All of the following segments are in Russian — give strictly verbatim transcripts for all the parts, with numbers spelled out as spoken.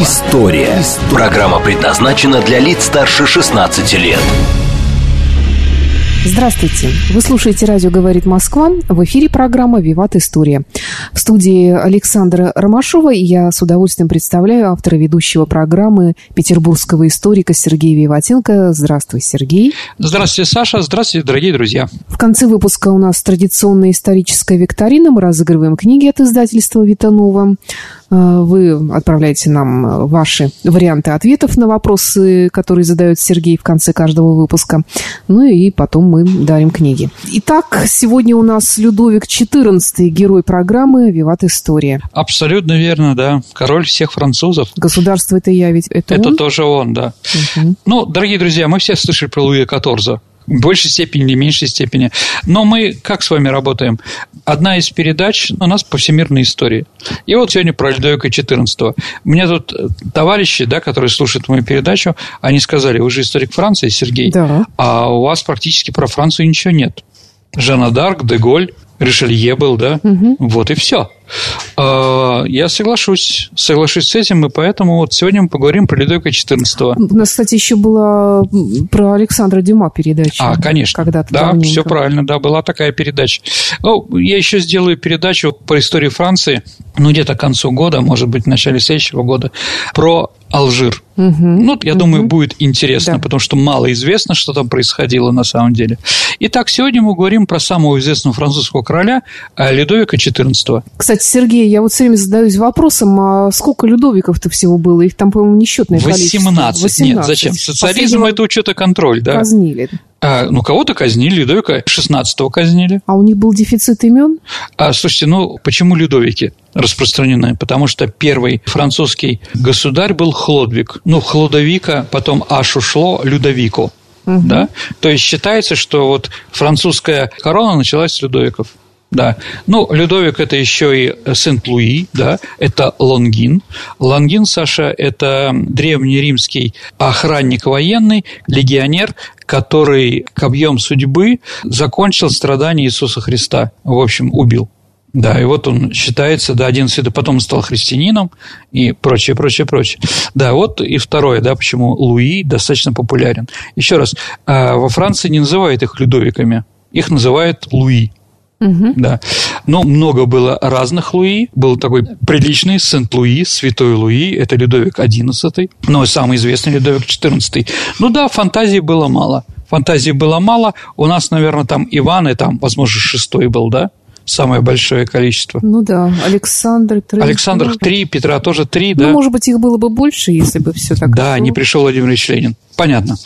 История». Программа предназначена для лиц старше шестнадцати лет. Здравствуйте. Вы слушаете «Радио говорит Москва». В эфире программа «Виват. История». В студии Александра Ромашова. И я с удовольствием представляю автора ведущего программы петербургского историка Сергея Виватенко. Здравствуй, Сергей. Здравствуйте, Саша. Здравствуйте, дорогие друзья. В конце выпуска у нас традиционная историческая викторина. Мы разыгрываем книги от издательства «Витанова». Вы отправляете нам ваши варианты ответов на вопросы, которые задает Сергей в конце каждого выпуска. Ну и потом мы дарим книги. Итак, сегодня у нас Людовик четырнадцатый, герой программы «Виват. История». Абсолютно верно, да. Король всех французов. Государство — это я, ведь это, это он? Это тоже он, да. Угу. Ну, дорогие друзья, мы все слышали про Луи каторза. В большей степени или меньшей степени. Но мы как с вами работаем? Одна из передач у нас по всемирной истории. И вот сегодня про Людовика четырнадцатого. У меня тут товарищи, да, которые слушают мою передачу, они сказали: вы же историк Франции, Сергей, да. А у вас практически про Францию ничего нет. Жанна д'Арк, де Голль, Ришелье был, да? Угу. Вот и все. Я соглашусь, соглашусь с этим, и поэтому вот сегодня мы поговорим про Людовика четырнадцатого. У нас, кстати, еще была про Александра Дюма передача. А, конечно, когда-то да, давненько. Все правильно, да, была такая передача. Ну, я еще сделаю передачу по истории Франции, ну, где-то к концу года, может быть, в начале следующего года, про Алжир. Угу, ну, я угу. думаю, будет интересно, да. Потому что мало известно, что там происходило на самом деле. Итак, сегодня мы говорим про самого известного французского короля Людовика четырнадцатого. Кстати, Сергей, я вот все время задаюсь вопросом, а сколько Людовиков-то всего было? Их там, по-моему, несчетное количество. восемнадцать. Нет, зачем? Социализм – это учет и контроль, да? Казнили. А, ну, кого-то казнили, Людовика шестнадцатого казнили. А у них был дефицит имен? А, слушайте, ну, почему Людовики распространены? Потому что первый французский государь был Хлодвиг. Ну, Хлодовика, потом аж ушло Людовику. Угу. Да? То есть считается, что вот французская корона началась с Людовиков. Да. Ну, Людовик – это еще и Сент-Луи, да, это Лонгин. Лонгин, Саша, это древнеримский охранник военный, легионер, который копьем судьбы закончил страдания Иисуса Христа, в общем, убил. Да, и вот он считается, да, один святой, потом стал христианином и прочее, прочее, прочее. Да, вот и второе, да, почему Луи достаточно популярен. Еще раз, во Франции не называют их Людовиками, их называют Луи. Угу. Да. Но много было разных Луи. Был такой приличный Сент-Луи, Святой Луи, это Людовик одиннадцатый, но самый известный Людовик четырнадцатый. Ну да, фантазии было мало. Фантазии было мало. У нас, наверное, там Иван, и там, возможно, шестой был, да? Самое большое количество. Ну да, Александр три. Александр три, Петра тоже три, да? Ну, может быть, их было бы больше, если бы все так. Да, было. Не пришел Владимир Ильич Ленин. Понятно.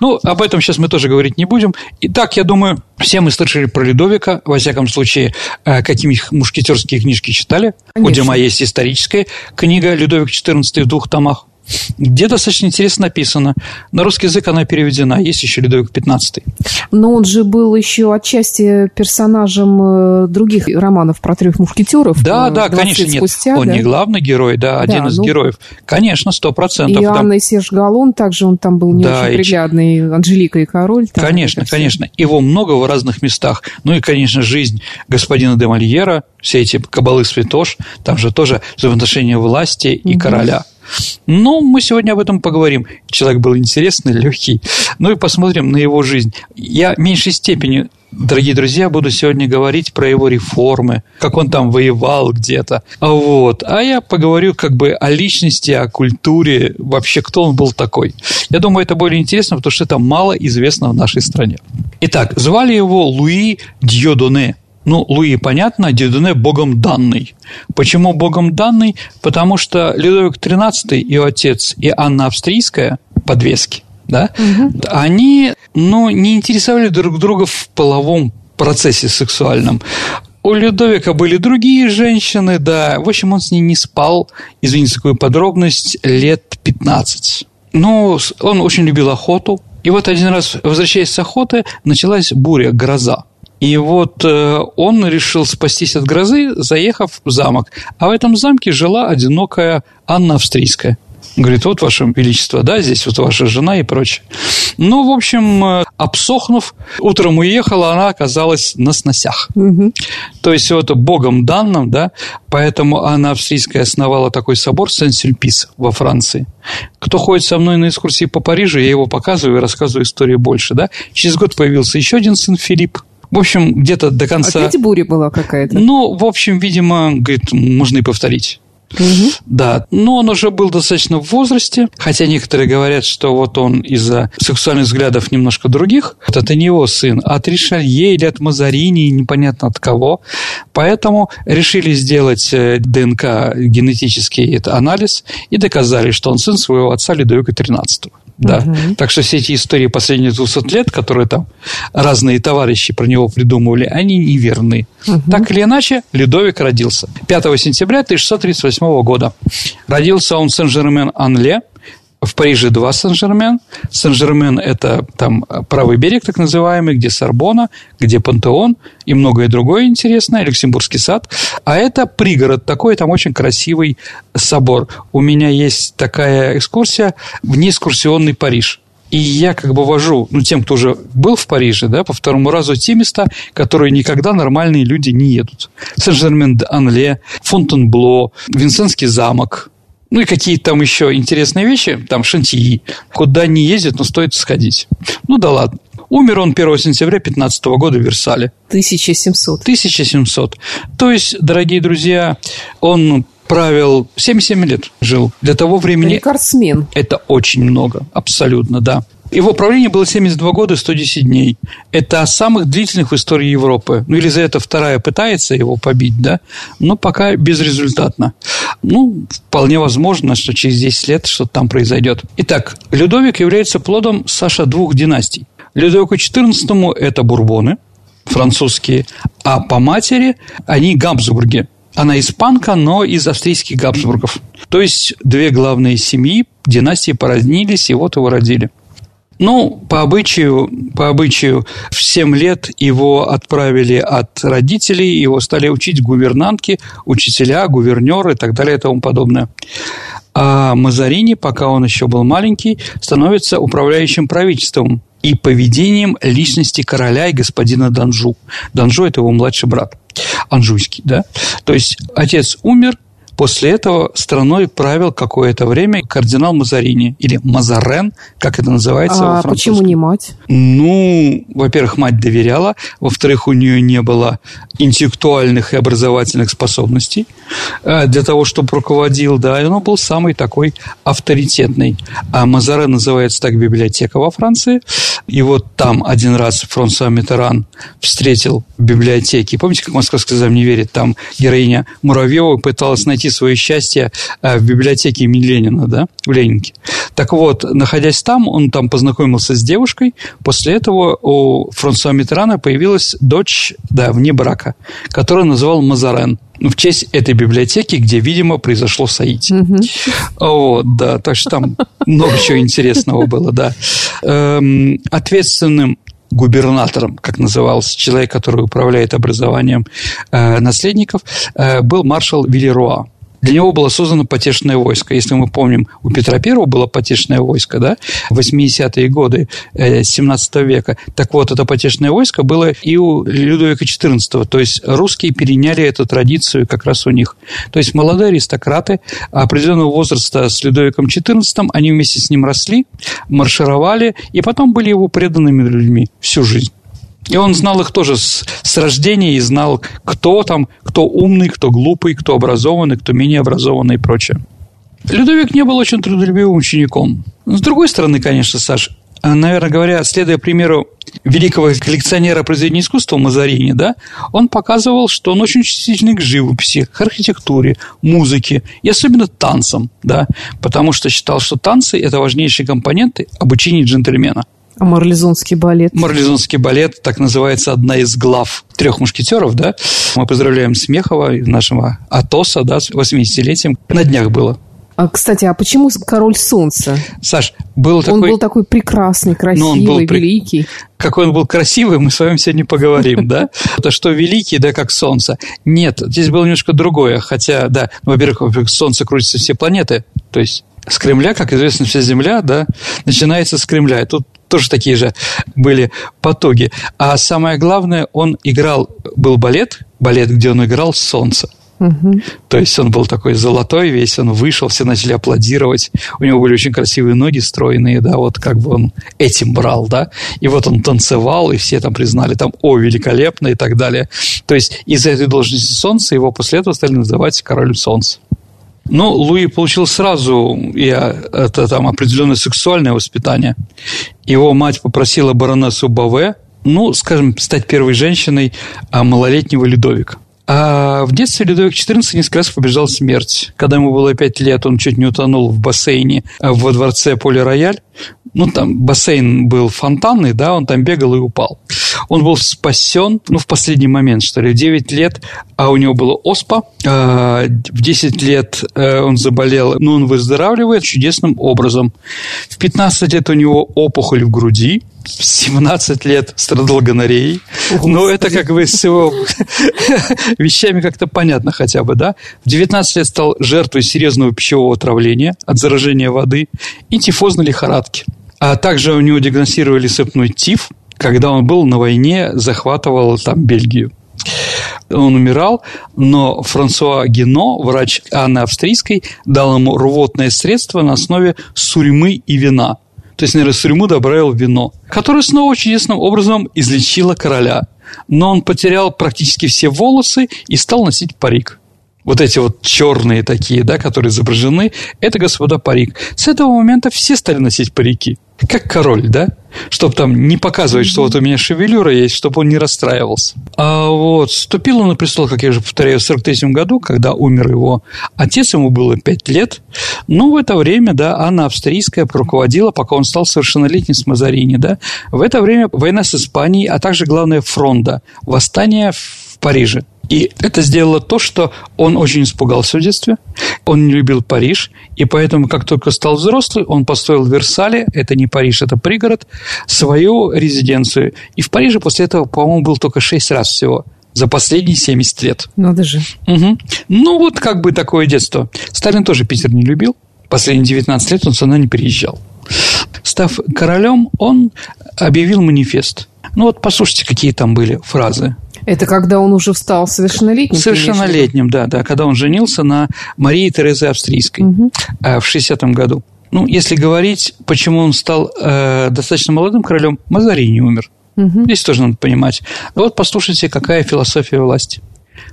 Ну, об этом сейчас мы тоже говорить не будем. Итак, я думаю, все мы слышали про Людовика. Во всяком случае, какие-нибудь мушкетерские книжки читали. Конечно. У Дюма есть историческая книга «Людовик четырнадцатый» в двух томах, где достаточно интересно написано. На русский язык она переведена. Есть еще Людовик пятнадцатый. Но он же был еще отчасти персонажем других романов про трех мушкетеров. Да, да, конечно, нет. Спустя, он да? не главный герой, да, да один из ну... героев. Конечно, сто процентов. И Анна там... и Серж Галлон, также он там был не да, очень и... приглядный. Анжелика и король. Там, конечно, конечно. Его много в разных местах. Ну и, конечно, жизнь господина де Мольера, все эти кабалы святош, там же тоже взаимоотношения власти и угу. короля. Ну, мы сегодня об этом поговорим. Человек был интересный, легкий. Ну и посмотрим на его жизнь. Я в меньшей степени, дорогие друзья, буду сегодня говорить про его реформы, как он там воевал где-то. Вот. А я поговорю как бы о личности, о культуре, вообще кто он был такой. Я думаю, это более интересно, потому что это мало известно в нашей стране. Итак, звали его Луи Дьюдоне. Ну, Луи, понятно, Дьюдоне богом данный. Почему богом данный? Потому что Людовик тринадцатый, его отец, и Анна Австрийская, подвески, да, угу. они, ну, не интересовали друг друга в половом процессе сексуальном. У Людовика были другие женщины, да. В общем, он с ней не спал, извините за такую подробность, лет пятнадцать. Ну, он очень любил охоту. И вот один раз, возвращаясь с охоты, началась буря, гроза. И вот он решил спастись от грозы, заехав в замок. А в этом замке жила одинокая Анна Австрийская. Говорит, вот, Ваше Величество, да, здесь вот ваша жена и прочее. Ну, в общем, обсохнув, утром уехала, она оказалась на сносях. Угу. То есть, вот богом данным, да, поэтому Анна Австрийская основала такой собор Сен-Сюльпис во Франции. Кто ходит со мной на экскурсии по Парижу, я его показываю и рассказываю историю больше, да. Через год появился еще один Сен-Филипп. В общем, где-то до конца... Опять буря была какая-то. Ну, в общем, видимо, говорит, можно и повторить. Угу. Да, но он уже был достаточно в возрасте. Хотя некоторые говорят, что вот он из-за сексуальных взглядов немножко других. Вот это не его сын, а от Ришелье или от Мазарини, непонятно от кого. Поэтому решили сделать ДНК, генетический анализ, и доказали, что он сын своего отца Людовика тринадцатого. Да. Угу. Так что все эти истории последних двухсот лет, которые там разные товарищи про него придумывали, они неверны. Угу. Так или иначе, Людовик родился пятого сентября тысяча шестьсот тридцать восьмого года. Родился он в Сен-Жермен-ан-Ле. В Париже два Сен-Жермен. Сен-Жермен – это там правый берег, так называемый, где Сорбона, где Пантеон и многое другое интересное, Люксембургский сад. А это пригород такой, там очень красивый собор. У меня есть такая экскурсия «Внеэкскурсионный Париж». И я как бы вожу, ну, тем, кто уже был в Париже, да, по второму разу те места, которые никогда нормальные люди не едут. Сен-Жермен-ан-Ле, Фонтенбло, Винсентский замок. Ну, и какие-то там еще интересные вещи, там Шантии, куда не ездят, но стоит сходить. Ну, да ладно. Умер он первого сентября пятнадцатого года в Версале. тысяча семьсот. тысяча семьсот. То есть, дорогие друзья, он правил семьдесят семь лет, жил. Для того времени... Рекордсмен. Это очень много, абсолютно, да. Его правление было семьдесят два года и сто десять дней. Это самых длительных в истории Европы. Ну, Елизавета вторая пытается его побить, да, но пока безрезультатно. Ну, вполне возможно, что через десять лет что-то там произойдет. Итак, Людовик является плодом, Саша, двух династий. Людовику четырнадцатому это бурбоны французские, а по матери они Габсбурги. Она испанка, но из австрийских Габсбургов. То есть, две главные семьи, династии поразнились, и вот его родили. Ну, по обычаю, по обычаю, в семь лет его отправили от родителей, его стали учить гувернантки, учителя, гувернеры и так далее и тому подобное. А Мазарини, пока он еще был маленький, становится управляющим правительством и поведением личности короля и господина Данжу. Данжу – это его младший брат, анжуйский, да? То есть, отец умер. После этого страной правил какое-то время кардинал Мазарини, или Мазарен, как это называется во французском. А почему не мать? Ну, во-первых, мать доверяла, во-вторых, у нее не было интеллектуальных и образовательных способностей для того, чтобы руководил, да, и он был самый такой авторитетный. А Мазарен называется так библиотека во Франции, и вот там один раз Франсуа Миттеран встретил в библиотеке, помните, как Москва сказала, не верит, там героиня Муравьева пыталась найти свое счастье в библиотеке имени Ленина, да, в Ленинке. Так вот, находясь там, он там познакомился с девушкой. После этого у Франсуа Миттерана появилась дочь, да, вне брака, которую называл Мазарен. Ну, в честь этой библиотеки, где, видимо, произошло соитие. Угу. Вот, да, так что там много чего интересного было, да. Эм, ответственным губернатором, как назывался человек, который управляет образованием э, наследников, э, был маршал Вильеруа. Для него было создано потешное войско. Если мы помним, у Петра Первого было потешное войско, да, в восьмидесятые годы семнадцатого века. Так вот, это потешное войско было и у Людовика четырнадцатого. То есть, русские переняли эту традицию как раз у них. То есть, молодые аристократы определенного возраста с Людовиком четырнадцатым, они вместе с ним росли, маршировали, и потом были его преданными людьми всю жизнь. И он знал их тоже с, с рождения, и знал, кто там, кто умный, кто глупый, кто образованный, кто менее образованный и прочее. Людовик не был очень трудолюбивым учеником. С другой стороны, конечно, Саш, наверное говоря, следуя примеру великого коллекционера произведений искусства Мазарини, да, он показывал, что он очень чувствительный к живописи, к архитектуре, музыке и особенно танцам, да, потому что считал, что танцы – это важнейшие компоненты обучения джентльмена. А Мерлезонский балет? Мерлезонский балет, так называется, одна из глав «Трех мушкетеров», да? Мы поздравляем Смехова, нашего Атоса, да, с восьмидесятилетием. На днях было. Кстати, а почему король солнца? Саш, был такой... Он был такой прекрасный, красивый, ну, был при... великий. Какой он был красивый, мы с вами сегодня поговорим, да? То, что великий, да, как солнце. Нет, здесь было немножко другое. Хотя, да, во-первых, солнце крутится все планеты. То есть с Кремля, как известно, вся Земля, да, начинается с Кремля. И тут тоже такие же были потоки. А самое главное, он играл... Был балет, балет, где он играл солнце. Угу. То есть он был такой золотой весь, он вышел, все начали аплодировать. У него были очень красивые ноги, стройные, да, вот как бы он этим брал, да. И вот он танцевал, и все там признали, там, о, великолепно и так далее. То есть из-за этой должности солнца его после этого стали называть королем солнца. Ну, Луи получил сразу и это, там, определенное сексуальное воспитание. Его мать попросила баронессу Баве, ну, скажем, стать первой женщиной малолетнего Людовика. А в детстве Людовик четырнадцатый несколько раз побеждал смерть. Когда ему было пять лет, он чуть не утонул в бассейне во дворце Поле-Рояль. Ну, там бассейн был фонтанный, да, он там бегал и упал. Он был спасен, ну, в последний момент, что ли, в девять лет, а у него была оспа. В десять лет он заболел, но он выздоравливает чудесным образом. В пятнадцать лет у него опухоль в груди. В семнадцать лет страдал гонореей. О, но это как бы с его вещами как-то понятно хотя бы, да? В девятнадцать лет стал жертвой серьезного пищевого отравления от заражения воды и тифозной лихорадки. А также у него диагностировали сыпной тиф, когда он был на войне, захватывал там Бельгию. Он умирал, но Франсуа Гино, врач Анны Австрийской, дал ему рвотное средство на основе сурьмы и вина. То есть, наверное, сурьму добавил вино, которое снова чудесным образом излечило короля. Но он потерял практически все волосы и стал носить парик. Вот эти вот черные такие, да, которые изображены, это, господа, парик. С этого момента все стали носить парики. Как король, да? Чтобы там не показывать, что вот у меня шевелюра есть, чтобы он не расстраивался. А вот вступил он на престол, как я уже повторяю, в сорок третьем году, когда умер его отец, ему было пять лет. Но в это время, да, Анна Австрийская руководила, пока он стал совершеннолетним, с Мазарини, да. В это время война с Испанией, а также, главное, Фронда, восстание в Париже. И это сделало то, что он очень испугался в детстве, он не любил Париж, и поэтому, как только стал взрослый, он построил в Версале, это не Париж, это пригород, свою резиденцию. И в Париже после этого, по-моему, был только шесть раз всего за последние семьдесят лет. Надо же. Угу. Ну, вот как бы такое детство. Сталин тоже Питер не любил. Последние девятнадцать лет он сюда не переезжал. Став королем, он объявил манифест. Ну, вот послушайте, какие там были фразы. Это когда он уже стал совершеннолетним? Совершеннолетним, конечно. да, да. Когда он женился на Марии Терезе Австрийской, угу, в шестидесятом году. Ну, если говорить, почему он стал э, достаточно молодым королем, Мазарини умер. Угу. Здесь тоже надо понимать. Вот послушайте, какая философия власти.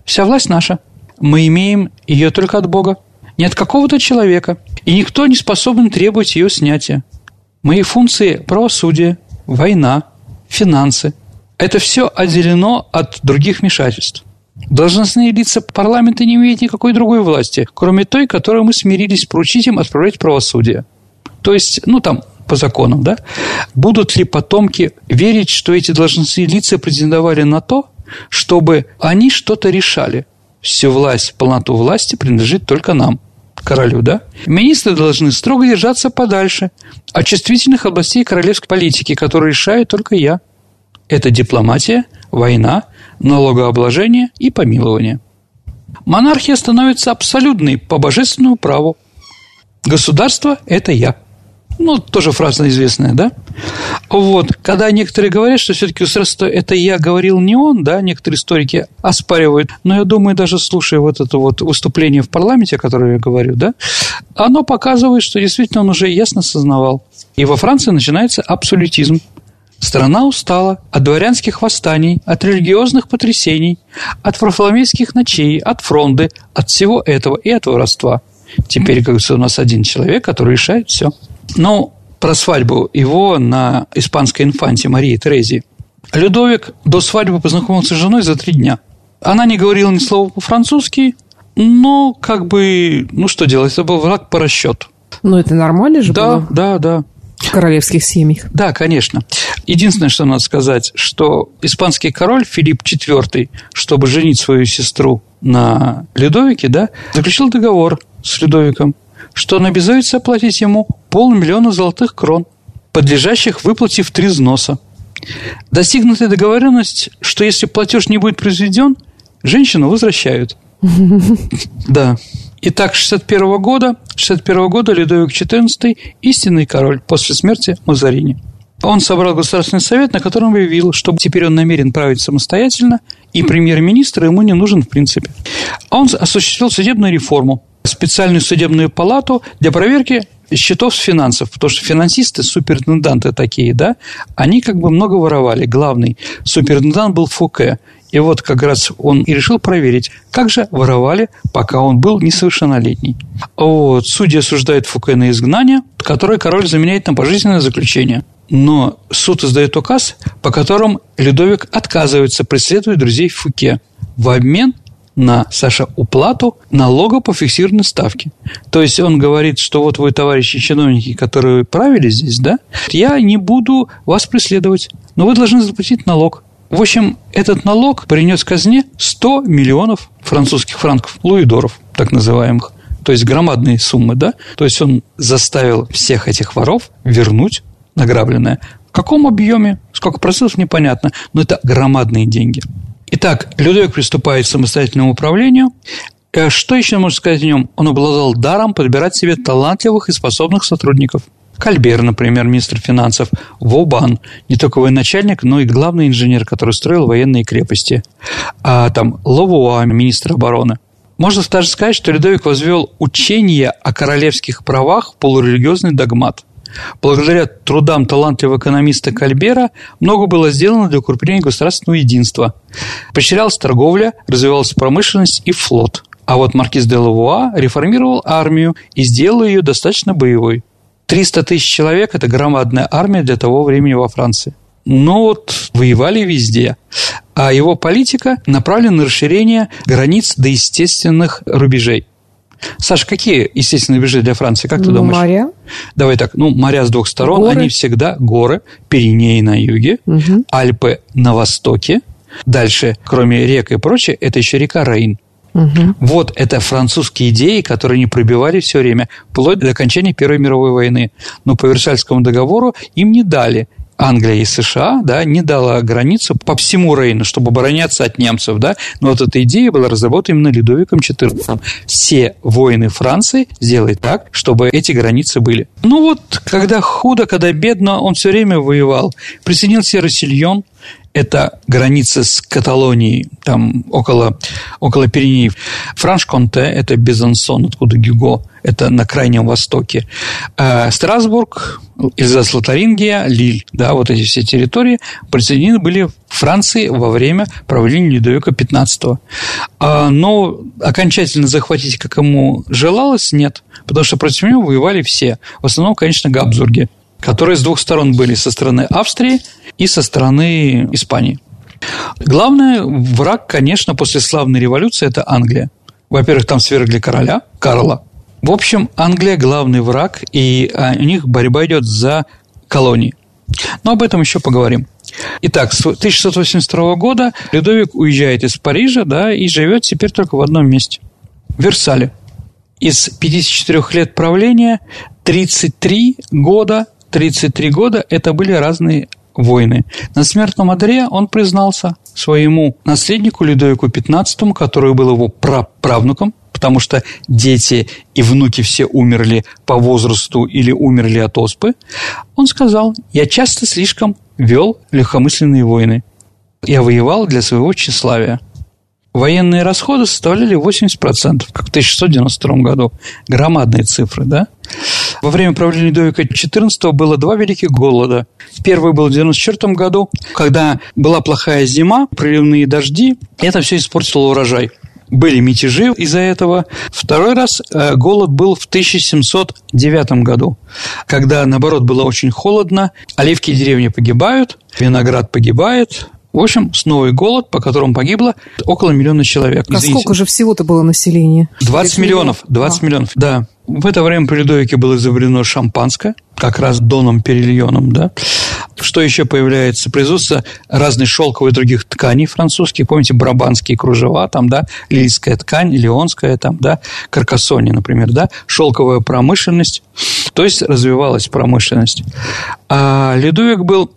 Вся власть наша. Мы имеем ее только от Бога, не от какого-то человека. И никто не способен требовать ее снятия. Мои функции – правосудие, война, финансы. Это все отделено от других вмешательств. Должностные лица парламента не имеют никакой другой власти, кроме той, которую мы смирились поручить им отправлять в правосудие. То есть, ну там, по законам, да? Будут ли потомки верить, что эти должностные лица претендовали на то, чтобы они что-то решали? Всю власть, полноту власти принадлежит только нам, королю, да? Министры должны строго держаться подальше от чувствительных областей королевской политики, которые решаю только я. Это дипломатия, война, налогообложение и помилование. Монархия становится абсолютной по божественному праву. Государство – это я. Ну, тоже фраза известная, да? Вот, когда некоторые говорят, что все-таки государство – это я, говорил не он, да, некоторые историки оспаривают, но я думаю, даже слушая вот это вот выступление в парламенте, о котором я говорю, да, оно показывает, что действительно он уже ясно сознавал. И во Франции начинается абсолютизм. Страна устала от дворянских восстаний, от религиозных потрясений, от варфоломейских ночей, от Фронды, от всего этого и от воровства. Теперь, как говорится, у нас один человек, который решает все. Но про свадьбу его на испанской инфанте Марии Терезии. Людовик до свадьбы познакомился с женой за три дня. Она не говорила ни слова по-французски, но как бы, ну что делать, это был брак по расчету. Ну, это нормально же да, было? Да, да, да. В королевских семьях. Да, конечно. Единственное, что надо сказать, что испанский король Филипп четвёртый, чтобы женить свою сестру на Людовике, да, заключил договор с Людовиком, что он обязуется оплатить ему полмиллиона золотых крон, подлежащих выплате в три взноса. Достигнута договоренность, что если платеж не будет произведен, женщину возвращают. Да. Итак, шестьдесят первого года Людовик четырнадцатый – истинный король после смерти Мазарини. Он собрал Государственный совет, на котором объявил, что теперь он намерен править самостоятельно, и премьер-министр ему не нужен в принципе. Он осуществил судебную реформу, специальную судебную палату для проверки счетов с финансов, потому что финансисты, суперинтенданты такие, да, они как бы много воровали. Главный суперинтендант был Фуке. И вот как раз он и решил проверить, как же воровали, пока он был несовершеннолетний. Вот. Судьи осуждают Фуке на изгнание, которое король заменяет на пожизненное заключение. Но суд издает указ, по которому Людовик отказывается преследовать друзей Фуке в обмен на, Саша, уплату налога по фиксированной ставке. То есть он говорит, что вот вы, товарищи чиновники, которые правили здесь, да, я не буду вас преследовать, но вы должны заплатить налог. В общем, этот налог принес казне сто миллионов французских франков, луидоров, так называемых. То есть громадные суммы, да. То есть он заставил всех этих воров вернуть награбленное. В каком объеме, сколько процентов, непонятно, но это громадные деньги. Итак, Людовик приступает к самостоятельному управлению. Что еще можно сказать о нем? Он обладал даром подбирать себе талантливых и способных сотрудников. Кольбер, например, министр финансов, Вобан, не только военачальник, но и главный инженер, который строил военные крепости, а там Лавуа, министр обороны. Можно даже сказать, что Людовик возвел учение о королевских правах в полурелигиозный догмат. Благодаря трудам талантливого экономиста Кольбера много было сделано для укрепления государственного единства. Поощрялась торговля, развивалась промышленность и флот. А вот маркиз де Лавуа реформировал армию и сделал ее достаточно боевой. триста тысяч человек – это громадная армия для того времени во Франции. Но вот воевали везде. А его политика направлена на расширение границ до естественных рубежей. Саша, какие естественные рубежи для Франции, как ты ну, думаешь? Моря. Давай так, ну, моря с двух сторон, горы. Они всегда горы, Пиренеи на юге, угу. Альпы на востоке. Дальше, кроме рек и прочее, это еще река Рейн. Угу. Вот это французские идеи, которые они пробивали все время, вплоть до окончания Первой мировой войны. Но по Версальскому договору им не дали. Англия и США, да, не дала границу по всему Рейну, чтобы обороняться от немцев, да, но вот эта идея была разработана именно Людовиком четырнадцатым. Все воины Франции сделали так, чтобы эти границы были. Ну вот, когда худо, когда бедно, он все время воевал. Присоединился Ришелье, это граница с Каталонией, там около, около Пиренеев. Франш-Конте, это Безансон, откуда Гюго, это на Крайнем Востоке. Страсбург, Эльзас-Лотарингия, Лиль, да, вот эти все территории присоединены были в Франции во время правления Людовика пятнадцатого. Но окончательно захватить, как ему желалось, нет, потому что против него воевали все. В основном, конечно, Габсбурги, которые с двух сторон были, со стороны Австрии и со стороны Испании. Главный враг, конечно, после славной революции – это Англия. Во-первых, там свергли короля Карла. В общем, Англия – главный враг, и у них борьба идет за колонии. Но об этом еще поговорим. Итак, с тысяча шестьсот восемьдесят второго года Людовик уезжает из Парижа, да, и живет теперь только в одном месте – в Версале. Из пятидесяти четырёх лет правления тридцать три года – тридцать три года это были разные войны. На смертном одре он признался своему наследнику Людовику пятнадцатому, который был его праправнуком, потому что дети и внуки все умерли по возрасту или умерли от оспы. Он сказал: «Я часто слишком вел легкомысленные войны. Я воевал для своего тщеславия». Военные расходы составляли восемьдесят процентов, как в тысяча шестьсот девяносто втором году. Громадные цифры, да? Во время правления Людовика четырнадцатого было два великих голода. Первый был в девяносто четвёртом году, когда была плохая зима, проливные дожди. Это все испортило урожай. Были мятежи из-за этого. Второй раз голод был в тысяча семьсот девятом году, когда, наоборот, было очень холодно. Оливки и деревни погибают, виноград погибает. В общем, снова голод, по которому погибло около миллиона человек. А Извините. Сколько же всего-то было населения? двадцать миллионов. двадцать а. миллионов, да. В это время при Людовике было изобретено шампанское, как раз Доном Периньоном, да. что еще появляется? Производство разных шелковых и других тканей французских. Помните, брабанские кружева, там, да, лильская ткань, леонская, там, да, каркасони, например, да, шелковая промышленность. То есть развивалась промышленность. А Людовик был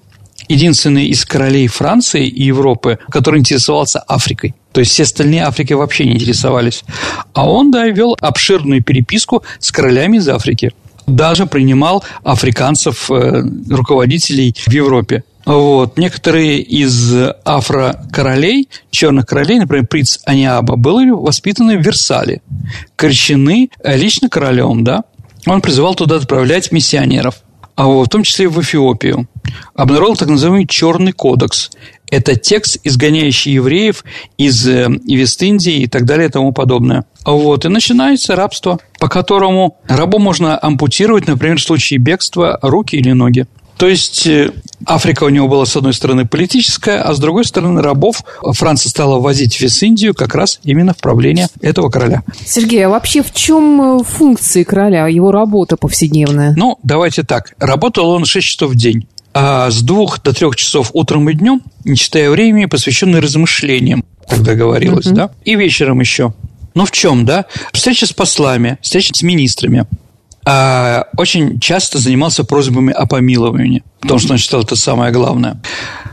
единственный из королей Франции и Европы, который интересовался Африкой. То есть все остальные Африки вообще не интересовались. А он, да, вел обширную переписку с королями из Африки. Даже принимал африканцев, руководителей в Европе. Вот. Некоторые из афрокоролей, черных королей, например, принц Аниаба, были воспитаны в Версале, крещены лично королем, да? Он призывал туда отправлять миссионеров, а вот, в том числе и в Эфиопию. Обнародовал так называемый «Черный кодекс». Это текст, изгоняющий евреев из Вест-Индии и так далее и тому подобное. Вот. И начинается рабство, по которому рабу можно ампутировать, например, в случае бегства, руки или ноги. То есть Африка у него была, с одной стороны, политическая, а с другой стороны, рабов Франция стала возить в Вест-Индию как раз именно в правление этого короля. Сергей, а вообще в чем функции короля, его работа повседневная? Ну, давайте так. Работал он шесть часов в день. А с двух до трех часов утром и днем, не считая времени, посвященное размышлениям, тогда говорилось, uh-huh. да? И вечером еще. Ну, в чем, да? Встреча с послами, встреча с министрами. А очень часто занимался просьбами о помиловании, потому что он считал это самое главное.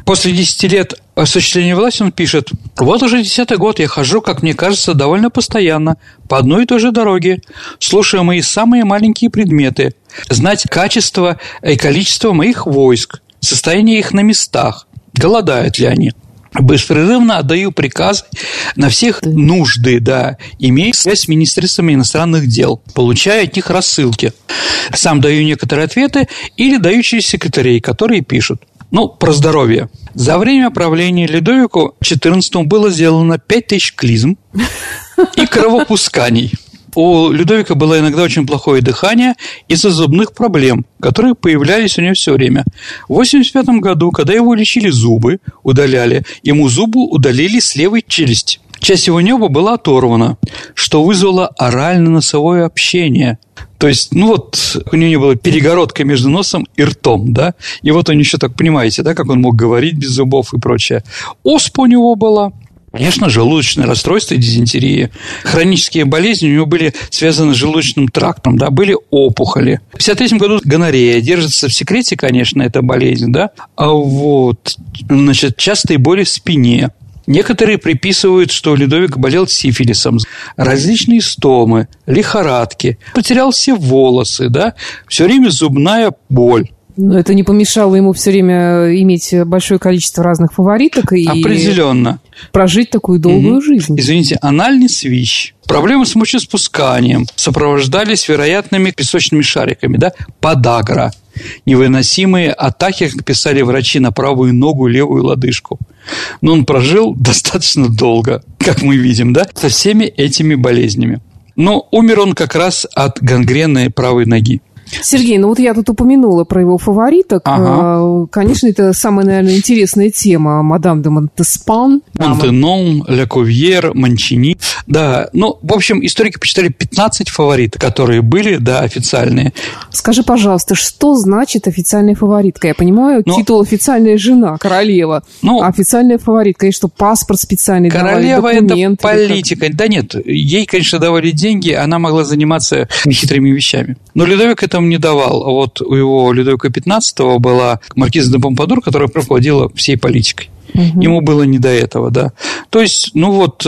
После десяти лет осуществления власти он пишет: «Вот уже десятый год я хожу, как мне кажется, довольно постоянно, по одной и той же дороге, слушая мои самые маленькие предметы, знать качество и количество моих войск, состояние их на местах, голодают ли они. Беспрерывно отдаю приказы на всех нужды, да, имея связь с министерствами иностранных дел, получая от них рассылки. Сам даю некоторые ответы или даю через секретарей, которые пишут». Ну, про здоровье. За время правления Людовику четырнадцатому было сделано пять тысяч клизм и кровопусканий. У Людовика было иногда очень плохое дыхание из-за зубных проблем, которые появлялись у него все время. В восемьдесят пятом году, когда его лечили зубы, удаляли, ему зубу удалили с левой челюсти. Часть его неба была оторвана, что вызвало орально-носовое общение. То есть, ну вот, у него не было перегородка между носом и ртом, да? И вот он еще так, понимаете, да, как он мог говорить без зубов и прочее. Оспа у него была. Конечно, желудочные расстройства и дизентерия. Хронические болезни у него были связаны с желудочным трактом, да, были опухоли. В пятьдесят третьем году гонорея. Держится в секрете, конечно, эта болезнь, да. А вот, значит, частые боли в спине. Некоторые приписывают, что Людовик болел сифилисом. Различные стомы, лихорадки. Потерял все волосы, да. Все время зубная боль. Но это не помешало ему все время иметь большое количество разных фавориток и определенно прожить такую долгую mm-hmm. жизнь. Извините, анальный свищ, проблемы с мочеиспусканием сопровождались вероятными песочными шариками, да, подагра, невыносимые атаки, как писали врачи, на правую ногу, левую лодыжку. Но он прожил достаточно долго, как мы видим, да, со всеми этими болезнями. Но умер он как раз от гангрены правой ноги. Сергей, ну вот я тут упомянула про его фавориток. Ага. Конечно, это самая, наверное, интересная тема. Мадам де Монтеспан, Монтенон, Ле Кувьер, Манчини. Да, ну, в общем, историки посчитали пятнадцать фавориток, которые были, да, официальные. Скажи, пожалуйста, что значит официальная фаворитка? Я понимаю, ну, титул официальная жена, королева. Ну, а официальная фаворитка, и что, паспорт специальный давали, документы? Королева – это политика. Да нет, ей, конечно, давали деньги, она могла заниматься нехитрыми вещами. Но Людовик это не давал. Вот у его Людовика пятнадцатого была маркиза де Помпадур, которая руководила всей политикой. Угу. Ему было не до этого, да. То есть, ну вот,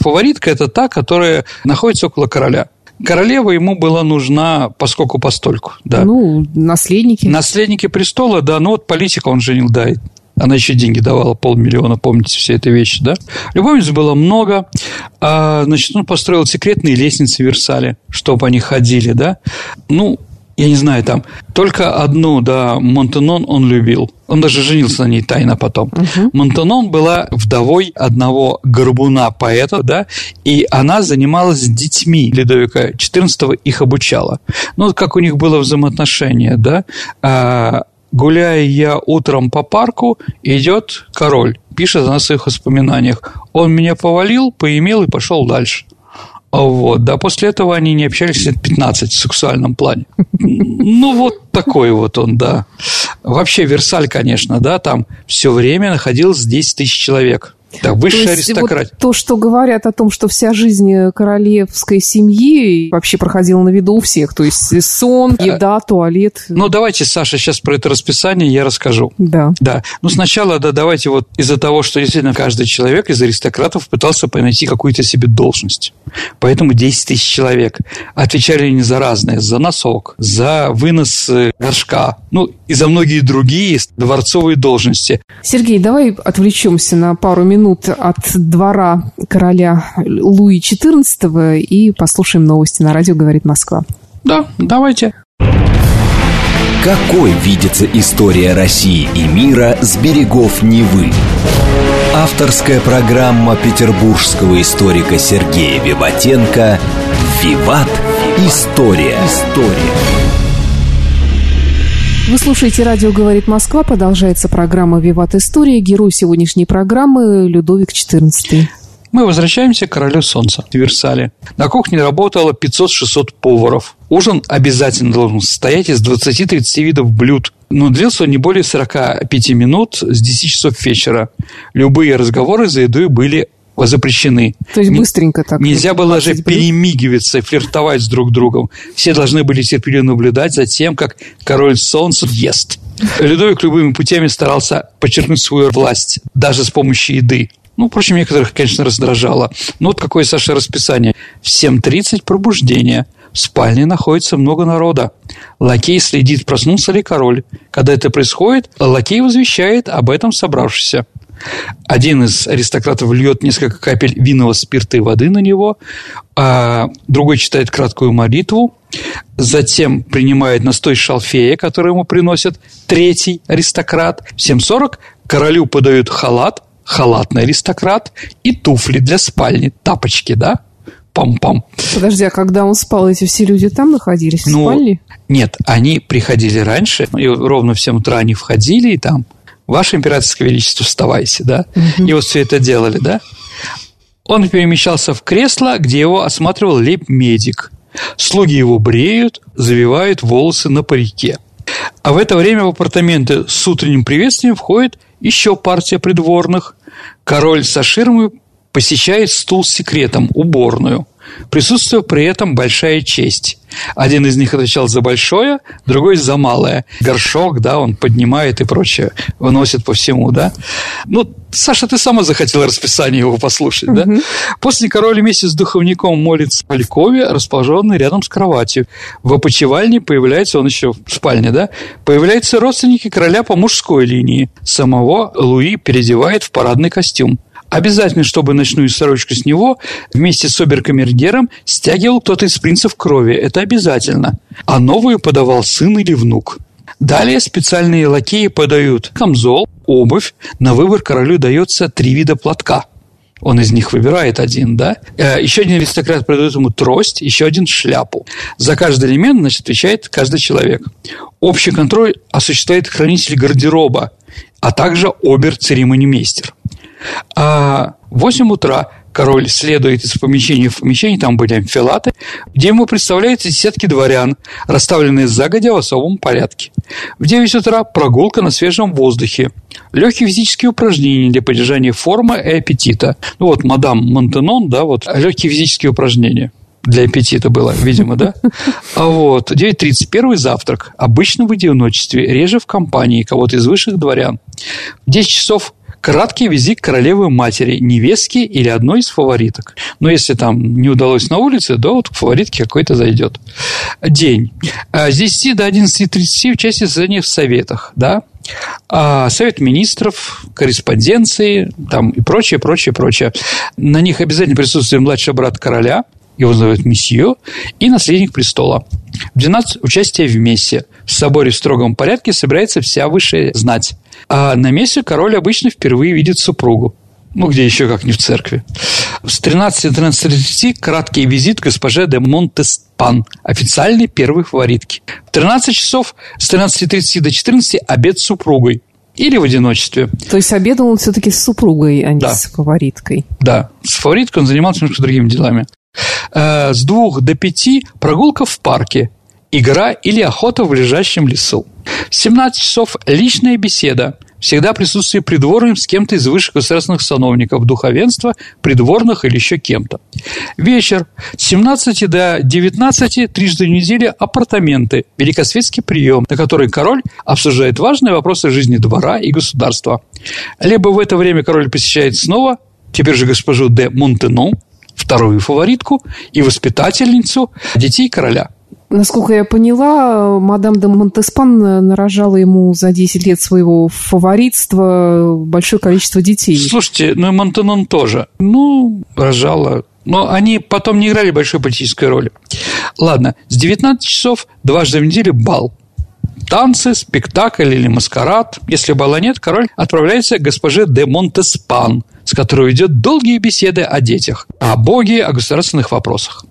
фаворитка – это та, которая находится около короля. Королева ему была нужна поскольку постольку, да. Ну, наследники. Наследники престола, да. Ну, вот политика он женил, да. Она еще деньги давала, полмиллиона, помните, все эти вещи, да. Любовниц было много. А, значит, он построил секретные лестницы в Версале, чтобы они ходили, да. Ну, я не знаю, там только одну, да, Монтенон он любил. Он даже женился на ней тайно потом. Uh-huh. Монтенон была вдовой одного горбуна-поэта, да, и она занималась детьми Людовика четырнадцатого, их обучала. Ну, как у них было взаимоотношение, да. А, «Гуляя я утром по парку, идет король», пишет она в своих воспоминаниях. «Он меня повалил, поимел и пошел дальше». Вот, да, после этого они не общались лет пятнадцать в сексуальном плане. Ну, вот такой вот он, да. Вообще Версаль, конечно, да, там все время находилось десять тысяч человек. Да, высшая аристократия. Вот то, что говорят о том, что вся жизнь королевской семьи вообще проходила на виду у всех. То есть сон, еда, туалет. Ну, давайте, Саша, сейчас про это расписание я расскажу. Да. Да. Ну, сначала, да, давайте вот из-за того, что действительно каждый человек из аристократов пытался найти какую-то себе должность. Поэтому десять тысяч человек отвечали не за разные. За носок, за вынос горшка. Ну, и за многие другие дворцовые должности. Сергей, давай отвлечемся на пару минут от двора короля Луи четырнадцатого и послушаем новости на радио «Говорит Москва». Да, давайте. Какой видится история России и мира с берегов Невы? Авторская программа петербургского историка Сергея Виватенко «Виват. История». История. Вы слушаете «Радио говорит Москва». Продолжается программа «Виват. История». Герой сегодняшней программы – Людовик четырнадцатый. Мы возвращаемся к королю солнца в Версале. На кухне работало пятьсот-шестьсот поваров. Ужин обязательно должен состоять из двадцати-тридцати видов блюд. Но длился он не более сорока пяти минут с десяти часов вечера. Любые разговоры за едой были запрещены. То есть быстренько так. Нельзя было даже перемигиваться, флиртовать с друг другом. Все должны были терпеливо наблюдать за тем, как король солнца ест. Людовик любыми путями старался подчеркнуть свою власть, даже с помощью еды. Ну, впрочем, некоторых, конечно, раздражало. Но вот какое, Саша, расписание. В семь тридцать пробуждение. В спальне находится много народа. Лакей следит, проснулся ли король. Когда это происходит, лакей возвещает об этом собравшихся. Один из аристократов льет несколько капель винного спирта и воды на него, а другой читает краткую молитву, затем принимает настой шалфея, который ему приносит третий аристократ. В семь сорок королю подают халат, халатный аристократ и туфли для спальни, тапочки, да? Пам-пам. Подожди, а когда он спал, эти все люди там находились, в ну, спальне? Нет, они приходили раньше, и ровно в семь утра они входили, и там... Ваше императорское величество, вставайте, да? Угу. И вот все это делали, да? Он перемещался в кресло, где его осматривал лейб-медик. Слуги его бреют, завивают волосы на парике. А в это время в апартаменты с утренним приветствием входит еще партия придворных. Король со ширмой посещает стул с секретом, уборную. Присутствует при этом большая честь. Один из них отвечал за большое, другой за малое. Горшок, да, он поднимает и прочее, выносит по всему, да. Ну, Саша, ты сама захотела расписание его послушать, да? Угу. После король вместе с духовником молится в алькове, расположенной рядом с кроватью. В опочивальне появляется, он еще в спальне, да, появляются родственники короля по мужской линии. Самого Луи переодевает в парадный костюм. Обязательно, чтобы ночную сорочку с него вместе с обер-камергером стягивал кто-то из принцев крови. Это обязательно. А новую подавал сын или внук. Далее специальные лакеи подают камзол, обувь. На выбор королю дается три вида платка. Он из них выбирает один, да? Еще один аристократ придает ему трость, еще один шляпу. За каждый элемент, значит, отвечает каждый человек. Общий контроль осуществляет хранитель гардероба, а также обер-церемонимейстер. А в восемь утра король следует из помещения в помещение, там были амфилаты, где ему представляются десятки дворян, расставленные загодя в особом порядке. В девять утра прогулка на свежем воздухе, легкие физические упражнения для поддержания формы и аппетита. Ну вот мадам Монтенон, да, вот легкие физические упражнения. Для аппетита было, видимо, да? А вот, девять тридцать, первый завтрак. Обычно в одиночестве, реже в компании кого-то из высших дворян. В десять часов краткий визит королевы-матери, невестки или одной из фавориток. Но если там не удалось на улице, да, вот к фаворитке какой-то зайдет. День. С десяти до одиннадцати тридцати участие в советах, да? А совет министров, корреспонденции там, и прочее, прочее, прочее. На них обязательно присутствует младший брат короля, его называют месье, и наследник престола. В двенадцать участие в мессе. В соборе в строгом порядке собирается вся высшая знать. А на мессе король обычно впервые видит супругу. Ну, где еще, как не в церкви. С тринадцати до тринадцати тридцати краткий визит к госпоже де Монтеспан, официальной первой фаворитки. В тринадцать часов с тринадцати тридцати до четырнадцати обед с супругой. Или в одиночестве. То есть обедал он все-таки с супругой, а не да. с фавориткой. Да, с фавориткой он занимался немножко другими делами. С двух до пяти прогулка в парке игра или охота в ближайшем лесу. В семнадцать часов личная беседа. Всегда присутствие придворным с кем-то из высших государственных сановников, духовенства, придворных или еще кем-то. Вечер. С семнадцати до девятнадцати, трижды в неделю, апартаменты, великосветский прием, на который король обсуждает важные вопросы жизни двора и государства. Либо в это время король посещает снова, теперь же госпожу де Монтено, вторую фаворитку и воспитательницу детей короля. Насколько я поняла, мадам де Монтеспан нарожала ему за десять лет своего фаворитства большое количество детей. Слушайте, ну и Монтенон тоже. Ну, рожала. Но они потом не играли большой политической роли. Ладно, с девятнадцати часов дважды в неделю бал. Танцы, спектакль или маскарад. Если бала нет, король отправляется к госпоже де Монтеспан, с которой идет долгие беседы о детях, о боге, о государственных вопросах.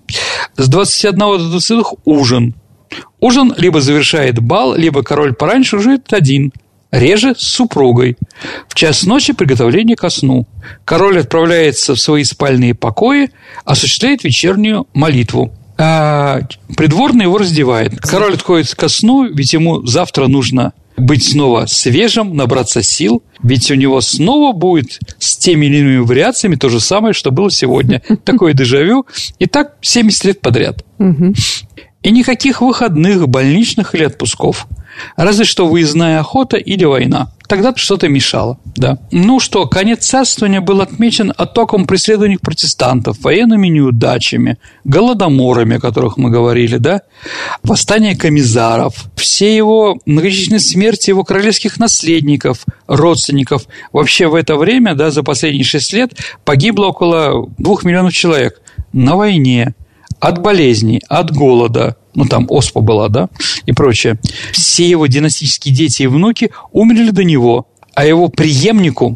С двадцати одного до двадцати двух ужин. Ужин либо завершает бал, либо король пораньше ужинает один, реже с супругой. В час ночи приготовление ко сну. Король отправляется в свои спальные покои, осуществляет вечернюю молитву. А придворный его раздевает. Король отходит ко сну, ведь ему завтра нужно быть снова свежим, набраться сил, ведь у него снова будет с теми или иными вариациями то же самое, что было сегодня. Такое дежавю. И так семьдесят лет подряд. И никаких выходных, больничных или отпусков. Разве что выездная охота или война. Тогда-то что-то мешало, да. Ну что, конец царствования был отмечен оттоком преследований протестантов, военными неудачами, голодоморами, о которых мы говорили, да, восстание комиссаров, все его многочисленные смерти его королевских наследников, родственников. Вообще в это время, да, за последние шесть лет погибло около двух миллионов человек на войне, от болезней, от голода. Ну, там оспа была, да, и прочее. Все его династические дети и внуки умерли до него, а его преемнику,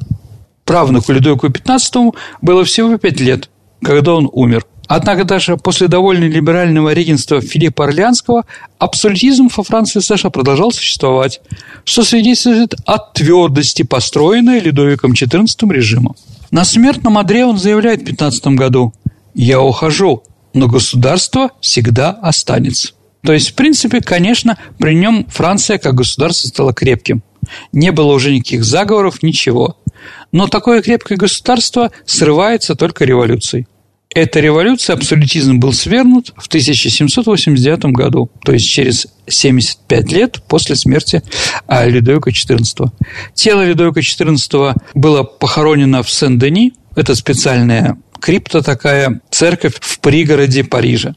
правнуку Людовику пятнадцатому, было всего пять лет, когда он умер. Однако даже после довольно либерального регенства Филиппа Орлеанского абсолютизм во Франции США продолжал существовать, что свидетельствует о твердости, построенной Людовиком четырнадцатым режимом. На смертном одре он заявляет в пятнадцатом году: «Я ухожу, но государство всегда останется». То есть, в принципе, конечно, при нем Франция как государство стала крепким. Не было уже никаких заговоров, ничего. Но такое крепкое государство срывается только революцией. Эта революция, абсолютизм был свергнут в тысяча семьсот восемьдесят девятом году, то есть через семьдесят пять лет после смерти Людовика четырнадцатого. Тело Людовика четырнадцатого было похоронено в Сен-Дени, это специальная крипта такая, церковь в пригороде Парижа.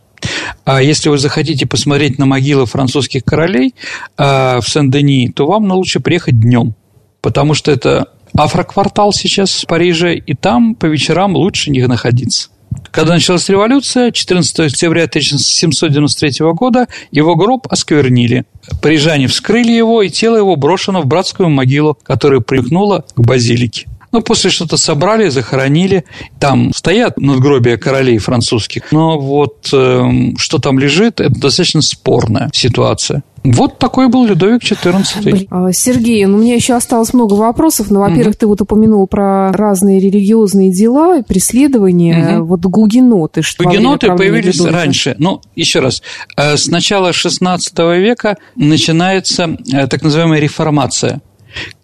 А если вы захотите посмотреть на могилы французских королей в Сен-Дени, то вам лучше приехать днем, потому что это афроквартал сейчас в Париже, и там по вечерам лучше не находиться. Когда началась революция, четырнадцатого октября тысяча семьсот девяносто третьего года его гроб осквернили. Парижане вскрыли его, и тело его брошено в братскую могилу, которая примкнула к базилике. Но после что-то собрали, захоронили. Там стоят надгробия королей французских. Но вот э, что там лежит, это достаточно спорная ситуация. Вот такой был Людовик четырнадцатый. Сергей, ну, у меня еще осталось много вопросов. Но, во-первых, mm-hmm. ты вот упомянул про разные религиозные дела, преследования. Mm-hmm. Вот гугеноты. Что гугеноты появились Людовика раньше. Ну, еще раз. С начала шестнадцатого века начинается так называемая реформация,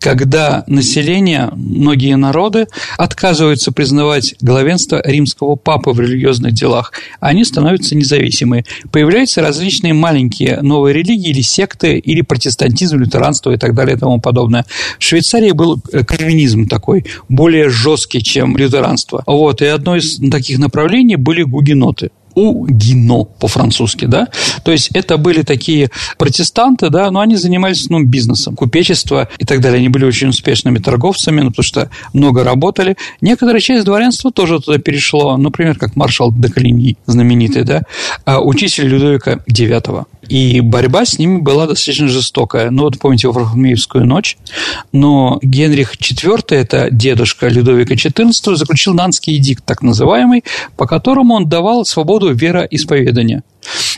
когда население, многие народы отказываются признавать главенство римского папы в религиозных делах. Они становятся независимые. Появляются различные маленькие новые религии или секты, или протестантизм, лютеранство и так далее и тому подобное. В Швейцарии был кальвинизм такой, более жесткий, чем лютеранство. Вот. И одно из таких направлений были гугеноты. Угино по-французски, да. То есть это были такие протестанты, да, но они занимались ну, бизнесом, купечество и так далее. Они были очень успешными торговцами, ну, потому что много работали. Некоторая часть дворянства тоже туда перешло, например, как маршал де Колиньи, знаменитый, да, учитель Людовика девятого. И борьба с ними была достаточно жестокая. Ну, вот помните Варфоломеевскую ночь, но Генрих четвёртый, это дедушка Людовика четырнадцатого, заключил Нанский эдикт, так называемый, по которому он давал свободу вероисповедания.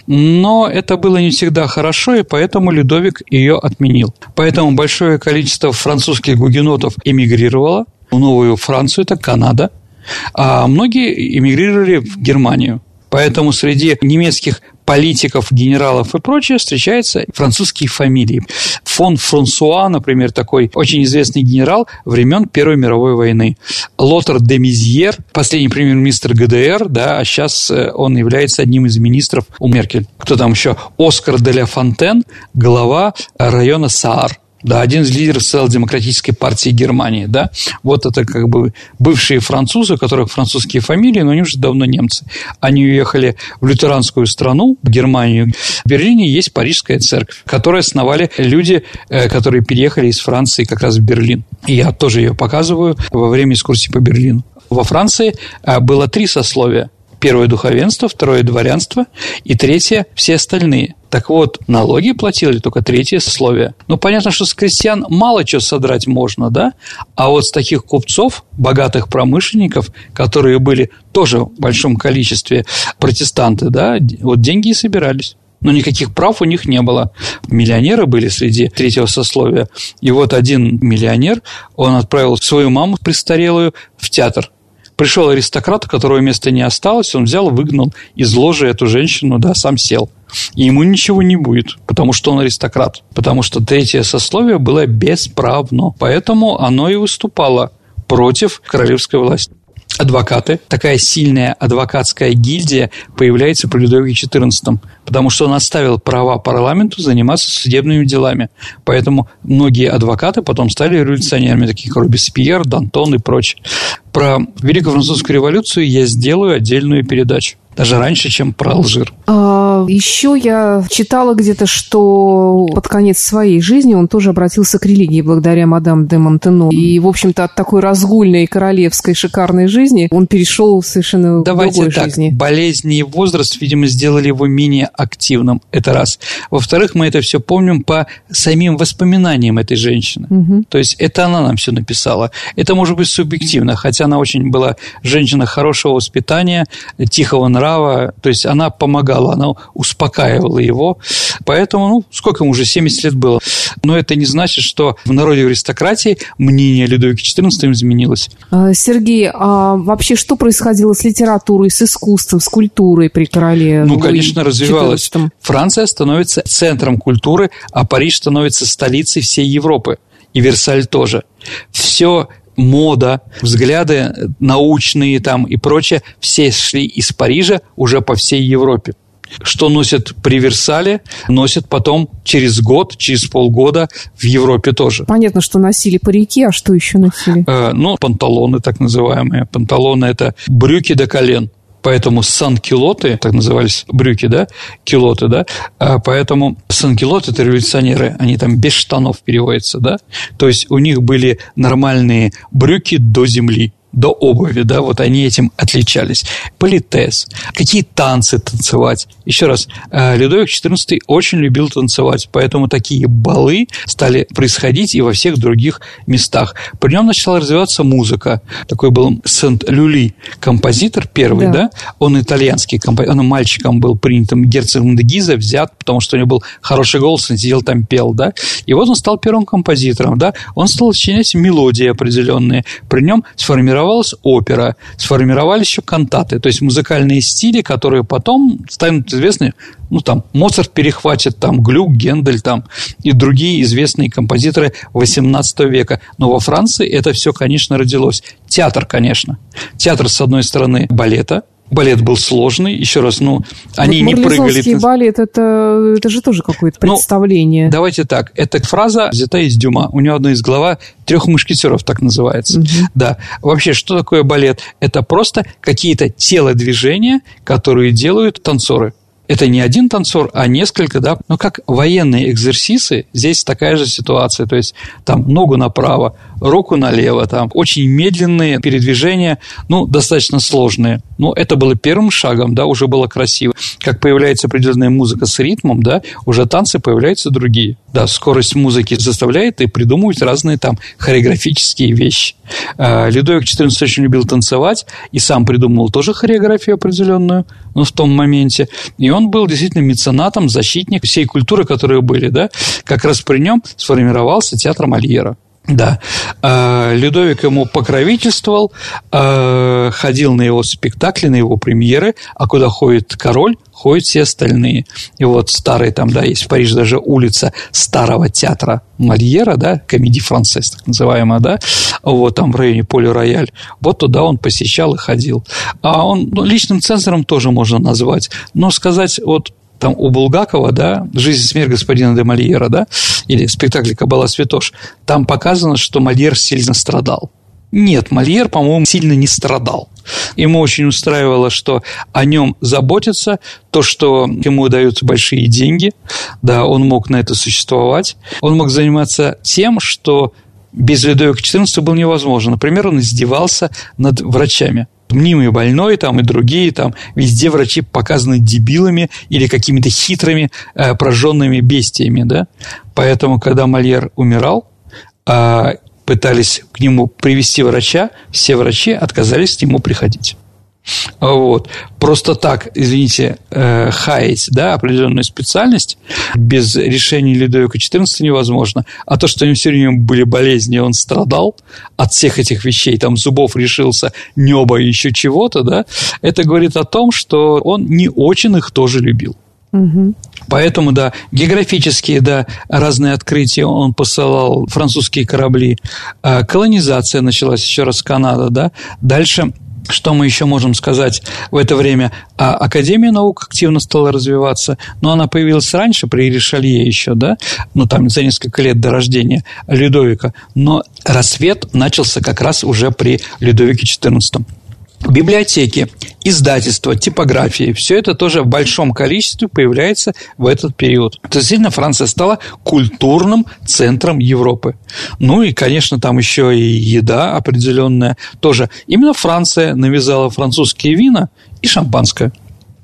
Но это было не всегда хорошо, и поэтому Людовик ее отменил. Поэтому большое количество французских гугенотов эмигрировало в Новую Францию, это Канада, а многие эмигрировали в Германию. Поэтому среди немецких политиков, генералов и прочее встречаются французские фамилии. Фон Франсуа, например, такой очень известный генерал времен Первой мировой войны. Лотар де Мизьер, последний премьер-министр ГДР, да, а сейчас он является одним из министров у Меркель. Кто там еще? Оскар де ля Фонтен, глава района Саар. Да, один из лидеров социал-демократической партии Германии, да. Вот это как бы бывшие французы, у которых французские фамилии, но они уже давно немцы. Они уехали в лютеранскую страну, в Германию. В Берлине есть Парижская церковь, которую основали люди, которые переехали из Франции как раз в Берлин. И я тоже ее показываю во время экскурсии по Берлину. Во Франции было три сословия. Первое – духовенство, второе – дворянство, и третье – все остальные. Так вот, налоги платили только третье сословие. Ну, понятно, что с крестьян мало чего содрать можно, да? А вот с таких купцов, богатых промышленников, которые были тоже в большом количестве протестанты, да, вот деньги и собирались. Но никаких прав у них не было. Миллионеры были среди третьего сословия. И вот один миллионер, он отправил свою маму престарелую в театр. Пришел аристократ, у которого места не осталось, он взял, выгнал из ложи эту женщину, да, сам сел. И ему ничего не будет, потому что он аристократ. Потому что третье сословие было бесправно. Поэтому оно и выступало против королевской власти. Адвокаты. Такая сильная адвокатская гильдия появляется при Людовике четырнадцатом, потому что он оставил права парламенту заниматься судебными делами. Поэтому многие адвокаты потом стали революционерами, такие как Робеспьер, Дантон и прочее. Про Великую Французскую революцию я сделаю отдельную передачу. Даже раньше, чем про Алжир. А, еще я читала где-то, что под конец своей жизни он тоже обратился к религии благодаря мадам де Монтено. И, в общем-то, от такой разгульной королевской шикарной жизни он перешел совершенно Давайте в другой так. жизни. Болезни и возраст, видимо, сделали его менее активным. Это раз. Во-вторых, мы это все помним по самим воспоминаниям этой женщины. Угу. То есть это она нам все написала. Это может быть субъективно, хотя она очень была женщина хорошего воспитания, тихого нрава. То есть она помогала, она успокаивала его. Поэтому, ну, сколько ему уже, семьдесят лет было. Но это не значит, что в народе аристократии мнение Людовика четырнадцатого изменилось. Сергей, а вообще что происходило с литературой, с искусством, с культурой при короле? Ну, конечно, развивалась. Франция становится центром культуры, а Париж становится столицей всей Европы. И Версаль тоже. Все... Мода, взгляды научные там и прочее, все шли из Парижа уже по всей Европе. Что носят при Версале, носят потом через год, через полгода в Европе тоже. Понятно, что носили парики, а что еще носили? Э, ну, панталоны так называемые. Панталоны – это брюки до колен. Поэтому сан-килоты, так назывались брюки, да, килоты, да, а поэтому сан-килоты – это революционеры, они там без штанов переводятся, да, то есть у них были нормальные брюки до земли, до обуви, да, вот они этим отличались. Политес, какие танцы танцевать. Еще раз, Людовик четырнадцатый очень любил танцевать, поэтому такие балы стали происходить и во всех других местах. При нем начала развиваться музыка. Такой был Сент-Люли, композитор первый, да, да? Он итальянский композитор, он мальчиком был принятым герцогом де Гиза, взят, потому что у него был хороший голос, он сидел там, пел, да, и вот он стал первым композитором, да, он стал сочинять мелодии определенные, при нем сформировал Сформировалась опера, сформировались еще кантаты, то есть музыкальные стили, которые потом станут известны, ну, там, Моцарт перехватит, там, Глюк, Гендель, там, и другие известные композиторы восемнадцатого века. Но во Франции это все, конечно, родилось. Театр, конечно. Театр, с одной стороны, балета. Балет был сложный, еще раз, ну, они вот не прыгали. Мерлезонский балет, это, это же тоже какое-то представление. Ну, давайте так, эта фраза взята из Дюма, у него одна из глава «Трех мушкетеров» так называется. Угу. Да. Вообще, что такое балет? Это просто какие-то телодвижения, которые делают танцоры. Это не один танцор, а несколько, да. Но как военные экзерсисы, здесь такая же ситуация. То есть, там, ногу направо, руку налево, там, очень медленные передвижения, ну, достаточно сложные. Но это было первым шагом, да, уже было красиво. Как появляется определенная музыка с ритмом, да, уже танцы появляются другие. Да, скорость музыки заставляет и придумывать разные там хореографические вещи. Людовик четырнадцатый очень любил танцевать и сам придумывал тоже хореографию определенную, ну, в том моменте. И он был действительно меценатом, защитником всей культуры, которые были, да. Как раз при нем сформировался театр Мольера. Да, Людовик ему покровительствовал, ходил на его спектакли, на его премьеры, а куда ходит король, ходят все остальные. И вот старый там, да, есть в Париже даже улица старого театра Мольера, да, комедии францез, так называемая, да, вот там в районе Поле-Рояль, вот туда он посещал и ходил. А он, ну, личным цензором тоже можно назвать, но сказать вот... Там у Булгакова, да, «Жизнь и смерть господина де Мольера», да, или спектакль «Кабала Святош», там показано, что Мольер сильно страдал. Нет, Мольер, по-моему, сильно не страдал. Ему очень устраивало, что о нем заботятся, то, что ему даются большие деньги, да, он мог на это существовать, он мог заниматься тем, что без Людовика четырнадцатого было невозможно. Например, он издевался над врачами. Мнимый больной там, и другие там, везде врачи показаны дебилами или какими-то хитрыми э, прожженными бестиями, да? Поэтому, когда Мольер умирал, э, пытались к нему привести врача, все врачи отказались к нему приходить. Вот. Просто так, извините, э, хаять, да, определенную специальность без решения Людовика четырнадцатого невозможно. А то, что у него все время были болезни, он страдал от всех этих вещей, там зубов решился, неба и еще чего-то, да, это говорит о том, что он не очень их тоже любил. Угу. Поэтому, да, географические, да, разные открытия он посылал, французские корабли, э, колонизация началась, еще раз Канада, да, дальше... Что мы еще можем сказать в это время? Академия наук активно стала развиваться, но она появилась раньше, при Ришелье еще, да, ну, там, за несколько лет до рождения Людовика, но рассвет начался как раз уже при Людовике четырнадцатом. Библиотеки, издательства, типографии, все это тоже в большом количестве появляется в этот период. То есть, действительно, Франция стала культурным центром Европы. Ну и, конечно, там еще и еда определенная тоже. Именно Франция навязала французские вина и шампанское.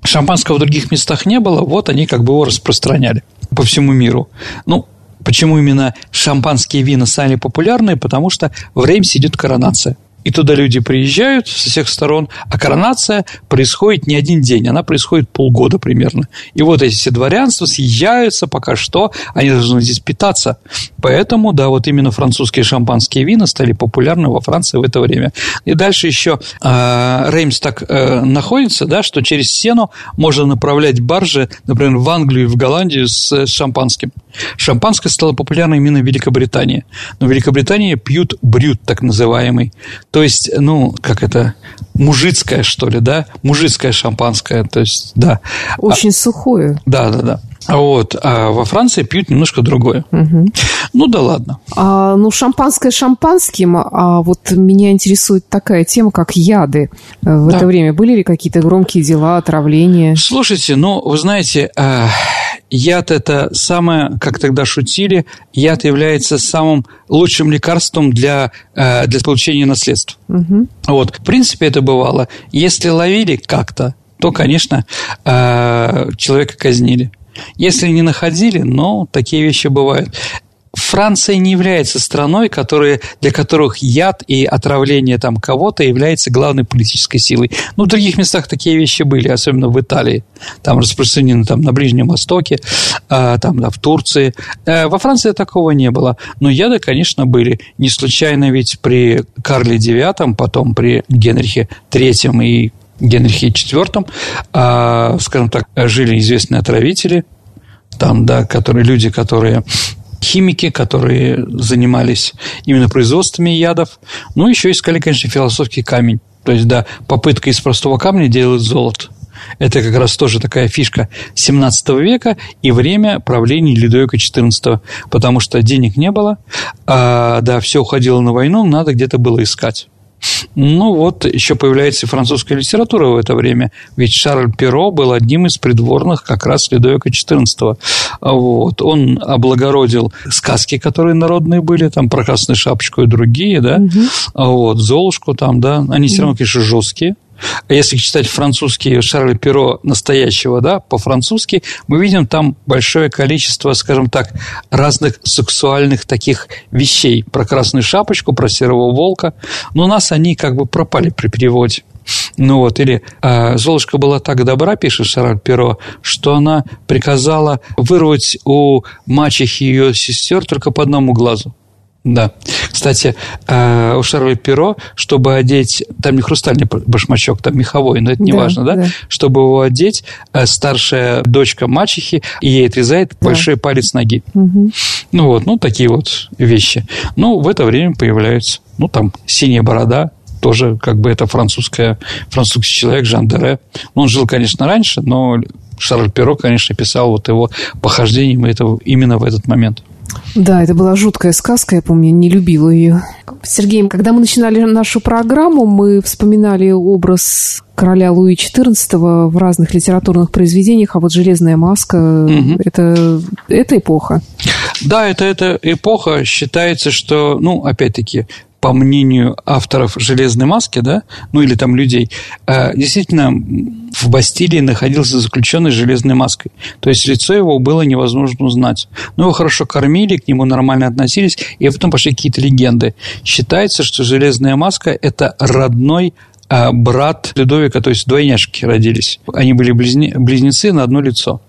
Шампанского в других местах не было, вот они как бы его распространяли по всему миру. Ну, почему именно шампанские вина стали популярны? Потому что в Реймсе идет коронация. И туда люди приезжают со всех сторон, а коронация происходит не один день, она происходит полгода примерно. И вот эти все дворянства съезжаются, пока что они должны здесь питаться. Поэтому, да, вот именно французские шампанские вина стали популярны во Франции в это время. И дальше еще э, Реймс так э, находится, да, что через Сену можно направлять баржи, например, в Англию и в Голландию с, с шампанским. Шампанское стало популярно именно в Великобритании. Но в Великобритании пьют брют, так называемый. То есть, ну, как это, мужицкое, что ли, да? Мужицкое шампанское, то есть, да. Очень а, сухое. Да, да, да. Вот, а во Франции пьют немножко другое. Угу. Ну, да ладно. А, ну, шампанское шампанским, а вот меня интересует такая тема, как яды. В да. это время были ли какие-то громкие дела, отравления? Слушайте, ну, вы знаете... Яд – это самое, как тогда шутили, яд является самым лучшим лекарством для, для получения наследства. Угу. Вот. В принципе, это бывало. Если ловили как-то, то, конечно, человека казнили. Если не находили, но такие вещи бывают. Франция не является страной, которые, для которых яд и отравление там кого-то является главной политической силой. Ну, в других местах такие вещи были, особенно в Италии. Там распространены там, на Ближнем Востоке, там, да, в Турции. Во Франции такого не было. Но яды, конечно, были. Не случайно ведь при Карле девятом, потом при Генрихе третьем и Генрихе четвёртом, скажем так, жили известные отравители, там, да, которые, люди, которые... химики, которые занимались именно производствами ядов. Ну, еще искали, конечно, философский камень. То есть, да, попытка из простого камня делать золото. Это как раз тоже такая фишка семнадцатого века и время правления Людовика четырнадцатого. Потому что денег не было, а, да, все уходило на войну, надо где-то было искать. Ну, вот еще появляется французская литература в это время. Ведь Шарль Перро был одним из придворных как раз Людовика четырнадцатого. Вот. Он облагородил сказки, которые народные были, там, про Красную Шапочку и другие, да, угу. Вот, Золушку там, да, они все равно, конечно, жесткие. Если читать французский Шарль Перро настоящего, да, по-французски, мы видим там большое количество, скажем так, разных сексуальных таких вещей. Про Красную Шапочку, про Серого Волка. Но у нас они как бы пропали при переводе. Ну вот, или э, Золушка была так добра, пишет Шарль Перро, что она приказала вырвать у мачехи ее сестер только по одному глазу. Да. Кстати, у Шарля Перро, чтобы одеть... Там не хрустальный башмачок, там меховой, но это не да, важно, да? да? Чтобы его одеть, старшая дочка мачехи, и ей отрезает да. большой палец ноги. Угу. Ну, вот. Ну, такие вот вещи. Ну, в это время появляются... Ну, там, синяя борода... Тоже как бы это французская, французский человек Жан Дере. Он жил, конечно, раньше, но Шарль Перро, конечно, писал вот его похождение этого, именно в этот момент. Да, это была жуткая сказка, я помню, не любила ее. Сергей, когда мы начинали нашу программу, мы вспоминали образ короля Луи четырнадцатого в разных литературных произведениях, а вот «Железная маска» угу. – это, это эпоха. Да, это, это эпоха. Считается, что, ну, опять-таки, по мнению авторов «Железной маски», да, ну или там людей, действительно в Бастилии находился заключенный с железной маской. То есть лицо его было невозможно узнать. Но его хорошо кормили, к нему нормально относились, и потом пошли какие-то легенды. Считается, что «Железная маска» – это родной брат Людовика, то есть двойняшки родились. Они были близне- близнецы на одно лицо.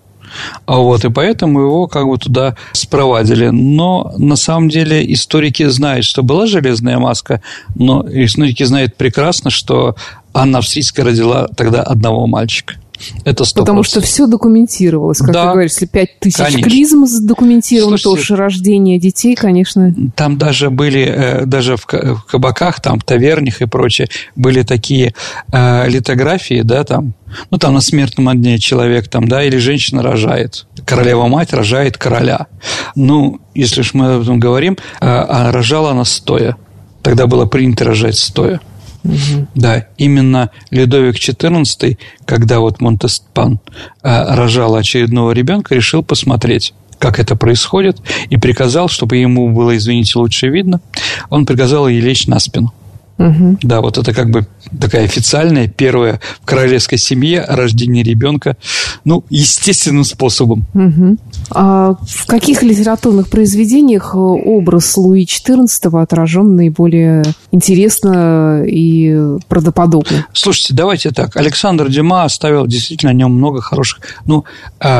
Вот, и поэтому его как бы туда спровадили. Но на самом деле историки знают, что была железная маска, но историки знают прекрасно, что Анна Австрийская родила тогда одного мальчика. Это сто процентов. Потому что все документировалось, как да, ты говоришь, если пять тысяч клизм задокументировано, то уж рождение детей, конечно. Там даже были, даже в кабаках, там, в тавернях и прочее, были такие э, литографии, да, там, ну, там на смертном дне человек, там, да, или женщина рожает, королева-мать рожает короля. Ну, если уж мы об этом говорим, э, рожала она стоя. Тогда было принято рожать стоя. Угу. Да, именно Людовик четырнадцатый, когда вот Монтеспан э, рожала очередного ребенка, решил посмотреть, как это происходит, и приказал, чтобы ему было, извините, лучше видно, он приказал ей лечь на спину. Угу. Да, вот это как бы такая официальная первая в королевской семье рождение ребенка, ну, естественным способом. Угу. А в каких литературных произведениях образ Луи четырнадцатого отражен наиболее интересно и правдоподобно? Слушайте, давайте так. Александр Дюма оставил действительно о нем много хороших... Ну,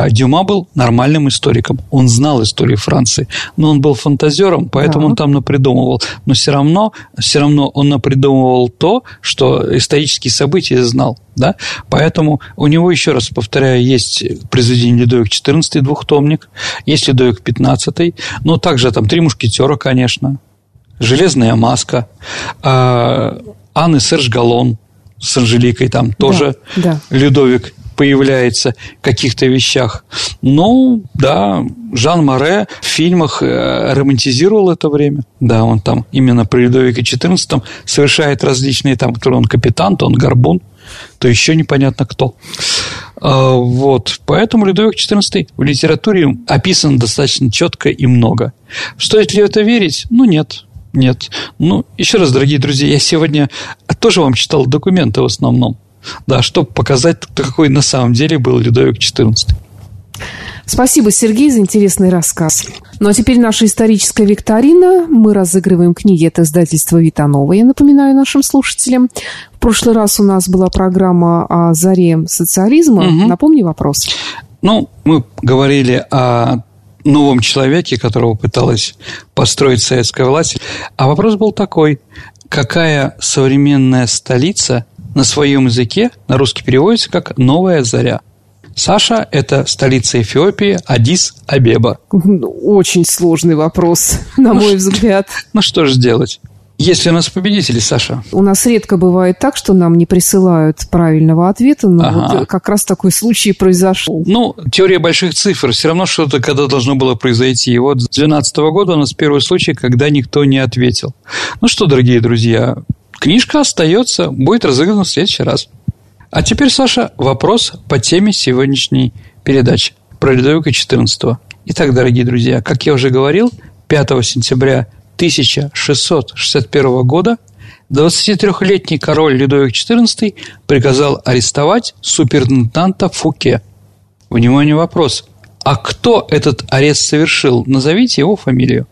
Дюма был нормальным историком. Он знал историю Франции. Но он был фантазером, поэтому да. он там напридумывал. Но все равно, все равно он напридумывал придумывал то, что исторические события знал, да? Поэтому у него, еще раз повторяю, есть произведение Людовик четырнадцатый, двухтомник, есть Людовик пятнадцатый, но также там «Три мушкетера», конечно, «Железная маска», Анна и Серж Галлон с Анжеликой, там тоже да, да. Людовик появляется в каких-то вещах. Ну, да, Жан Море в фильмах романтизировал это время. Да, он там именно при Людовике четырнадцатом совершает различные, там, то он капитан, то он горбун, то еще непонятно кто. Вот. Поэтому Людовик четырнадцатый в литературе описан достаточно четко и много. Стоит ли в это верить? Ну, нет. Нет. Ну, еще раз, дорогие друзья, я сегодня тоже вам читал документы в основном. Да, чтобы показать, какой на самом деле был Людовик четырнадцатый. Спасибо, Сергей, за интересный рассказ. Ну, а теперь наша историческая викторина. Мы разыгрываем книги от издательства «Витанова», я напоминаю нашим слушателям. В прошлый раз у нас была программа о заре социализма. Угу. Напомни вопрос. Ну, мы говорили о новом человеке, которого пыталась построить советская власть. А вопрос был такой. Какая современная столица... на своем языке на русский переводится как «Новая заря». Саша – это столица Эфиопии, Аддис-Абеба. Очень сложный вопрос, на ну мой что, взгляд. Ну, что же делать? Есть ли у нас победители, Саша? У нас редко бывает так, что нам не присылают правильного ответа, но ага. вот как раз такой случай произошел. Ну, теория больших цифр. Все равно что-то когда должно было произойти. И вот с две тысячи двенадцатого года у нас первый случай, когда никто не ответил. Ну что, дорогие друзья... Книжка остается, будет разыграна в следующий раз. А теперь, Саша, вопрос по теме сегодняшней передачи про Людовика четырнадцатого. Итак, дорогие друзья, как я уже говорил, пятого сентября тысяча шестьсот шестьдесят первого года двадцатитрёхлетний король Людовик четырнадцатый приказал арестовать суперинтенданта Фуке. Внимание, вопрос. А кто этот арест совершил? Назовите его фамилию.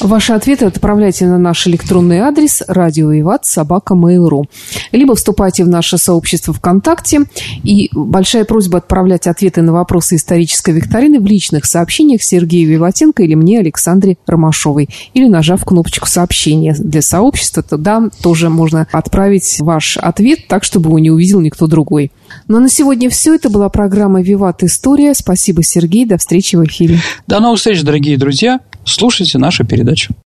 Ваши ответы отправляйте на наш электронный адрес радио виват собака мейл точка ру, либо вступайте в наше сообщество ВКонтакте. И большая просьба отправлять ответы на вопросы исторической викторины в личных сообщениях Сергею Виватенко или мне, Александре Ромашовой, или нажав кнопочку «Сообщение» для сообщества, тогда тоже можно отправить ваш ответ так, чтобы его не увидел никто другой. Ну а на сегодня все. Это была программа «Виват История». Спасибо, Сергей. До встречи в эфире. До новых встреч, дорогие друзья. Слушайте нашу передачу.